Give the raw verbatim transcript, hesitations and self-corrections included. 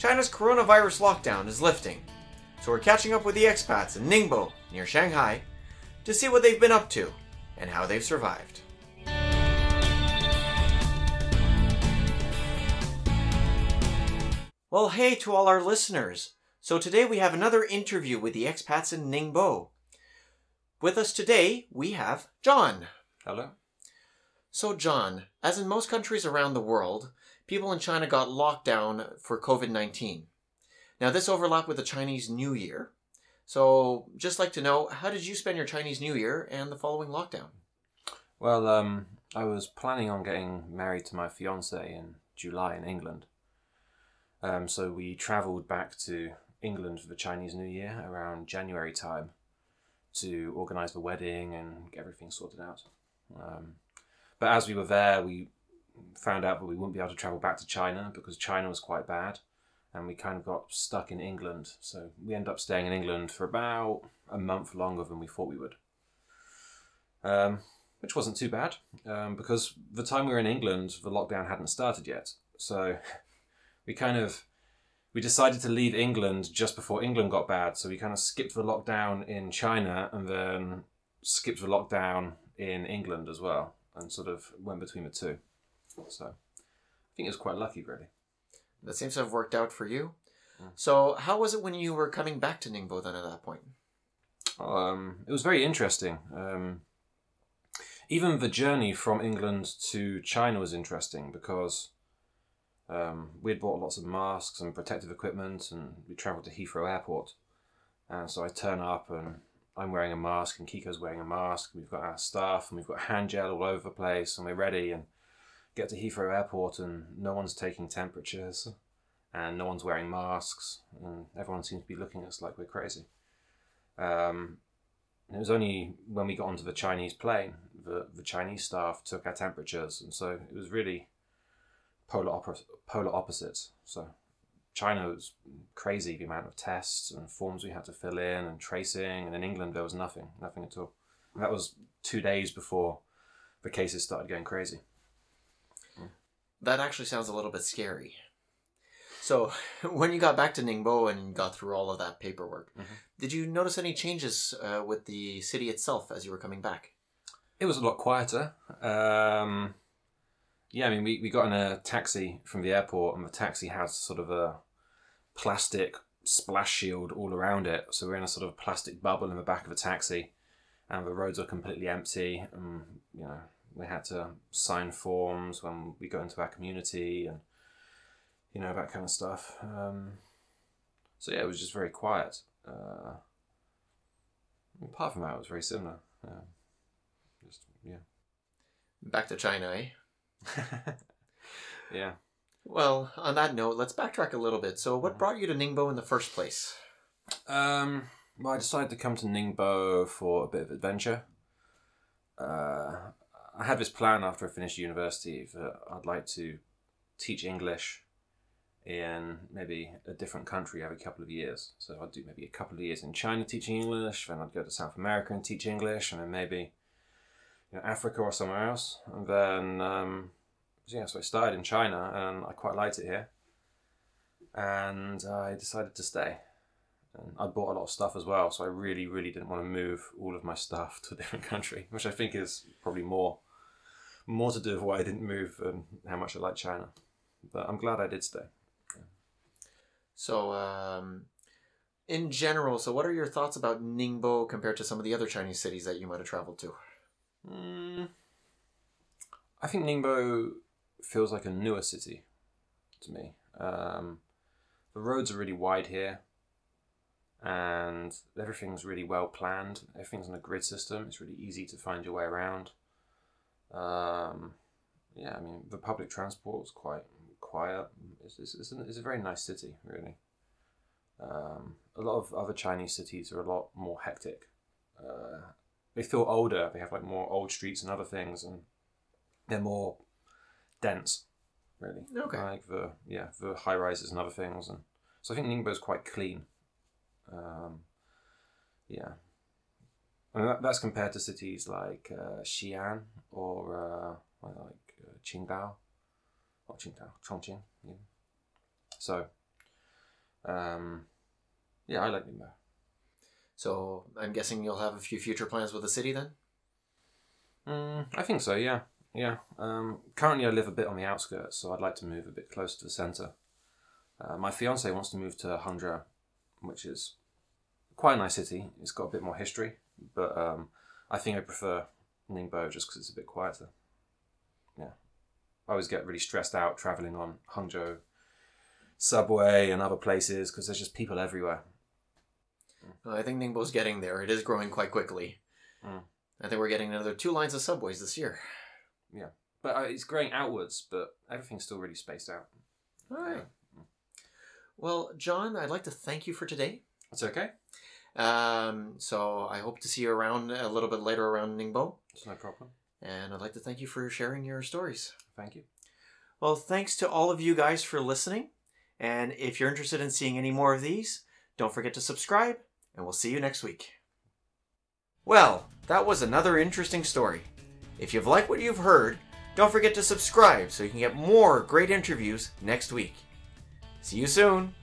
China's coronavirus lockdown is lifting, so we're catching up with the expats in Ningbo, near Shanghai, to see what they've been up to and how they've survived. Well, hey to all our listeners. So today we have another interview with the expats in Ningbo. With us today, we have John. Hello. So John, as in most countries around the world, people in China got locked down for COVID nineteen. Now this overlapped with the Chinese New Year. So just like to know, how did you spend your Chinese New Year and the following lockdown? Well, um, I was planning on getting married to my fiancée in July in England. Um, so we travelled back to England for the Chinese New Year around January time to organise the wedding and get everything sorted out. Um, but as we were there, we found out that we wouldn't be able to travel back to China because China was quite bad, and we kind of got stuck in England. So we ended up staying in England for about a month longer than we thought we would, um, which wasn't too bad um, because the time we were in England, the lockdown hadn't started yet. So we kind of... We decided to leave England just before England got bad, so we kind of skipped the lockdown in China and then skipped the lockdown in England as well, and sort of went between the two. So I think it was quite lucky, really. That seems to have worked out for you. Mm. So how was it when you were coming back to Ningbo then at that point? Um, it was very interesting. Um, even the journey from England to China was interesting because... Um, we had bought lots of masks and protective equipment, and we travelled to Heathrow Airport. And so I turn up, and I'm wearing a mask, and Kiko's wearing a mask. We've got our staff, and we've got hand gel all over the place, and we're ready. And get to Heathrow Airport, and no one's taking temperatures, and no one's wearing masks, and everyone seems to be looking at us like we're crazy. Um, and it was only when we got onto the Chinese plane that the Chinese staff took our temperatures, and so it was really polar oppos- polar opposites. So China was crazy, the amount of tests and forms we had to fill in and tracing, and in England there was nothing, nothing at all. And that was two days before the cases started going crazy. That actually sounds a little bit scary. So when you got back to Ningbo and got through all of that paperwork, mm-hmm. did you notice any changes uh, with the city itself as you were coming back? It was a lot quieter. Um... Yeah, I mean, we, we got in a taxi from the airport, and the taxi has sort of a plastic splash shield all around it. So we're in a sort of plastic bubble in the back of a taxi, and the roads are completely empty. And, you know, we had to sign forms when we got into our community and, you know, that kind of stuff. Um, so, yeah, it was just very quiet. Uh, apart from that, it was very similar. Uh, just, yeah. Back to China, eh? Yeah. Well, on that note, let's backtrack a little bit. So what brought you to Ningbo in the first place? Um, well, I decided to come to Ningbo for a bit of adventure. Uh, I had this plan after I finished university that I'd like to teach English in maybe a different country every couple of years. So I'd do maybe a couple of years in China teaching English, then I'd go to South America and teach English, and then maybe... You know, Africa or somewhere else. And then, um, yeah, so I started in China and I quite liked it here. And I decided to stay. And I bought a lot of stuff as well, so I really, really didn't want to move all of my stuff to a different country, which I think is probably more more to do with why I didn't move and how much I like China. But I'm glad I did stay. Yeah. So, um, in general, so what are your thoughts about Ningbo compared to some of the other Chinese cities that you might have traveled to? Mm, I think Ningbo feels like a newer city to me. Um, the roads are really wide here, and everything's really well planned. Everything's in a grid system. It's really easy to find your way around. Um, yeah, I mean, the public transport is quite quiet. It's, it's, it's, a, it's a very nice city, really. Um, a lot of other Chinese cities are a lot more hectic. Uh, They feel older, they have like more old streets and other things, and they're more dense, really. Okay. Like the yeah, the high rises and other things, and so I think Ningbo is quite clean. Um, yeah, and that, that's compared to cities like uh, Xi'an or uh, like uh, Qingdao, or Qingdao, Chongqing. Yeah. So Um, yeah, I like Ningbo. So I'm guessing you'll have a few future plans with the city then? Mm, I think so, yeah. Yeah. Um, currently I live a bit on the outskirts, so I'd like to move a bit closer to the centre. Uh, my fiancée wants to move to Hangzhou, which is quite a nice city. It's got a bit more history, but um, I think I prefer Ningbo just because it's a bit quieter. Yeah. I always get really stressed out travelling on Hangzhou subway and other places because there's just people everywhere. Well, I think Ningbo's getting there. It is growing quite quickly. Mm. I think we're getting another two lines of subways this year. Yeah. But uh, it's growing outwards, but everything's still really spaced out. All right. Yeah. Well, John, I'd like to thank you for today. That's okay. Um, so I hope to see you around a little bit later around Ningbo. It's no problem. And I'd like to thank you for sharing your stories. Thank you. Well, thanks to all of you guys for listening. And if you're interested in seeing any more of these, don't forget to subscribe, and we'll see you next week. Well, that was another interesting story. If you've liked what you've heard, don't forget to subscribe so you can get more great interviews next week. See you soon!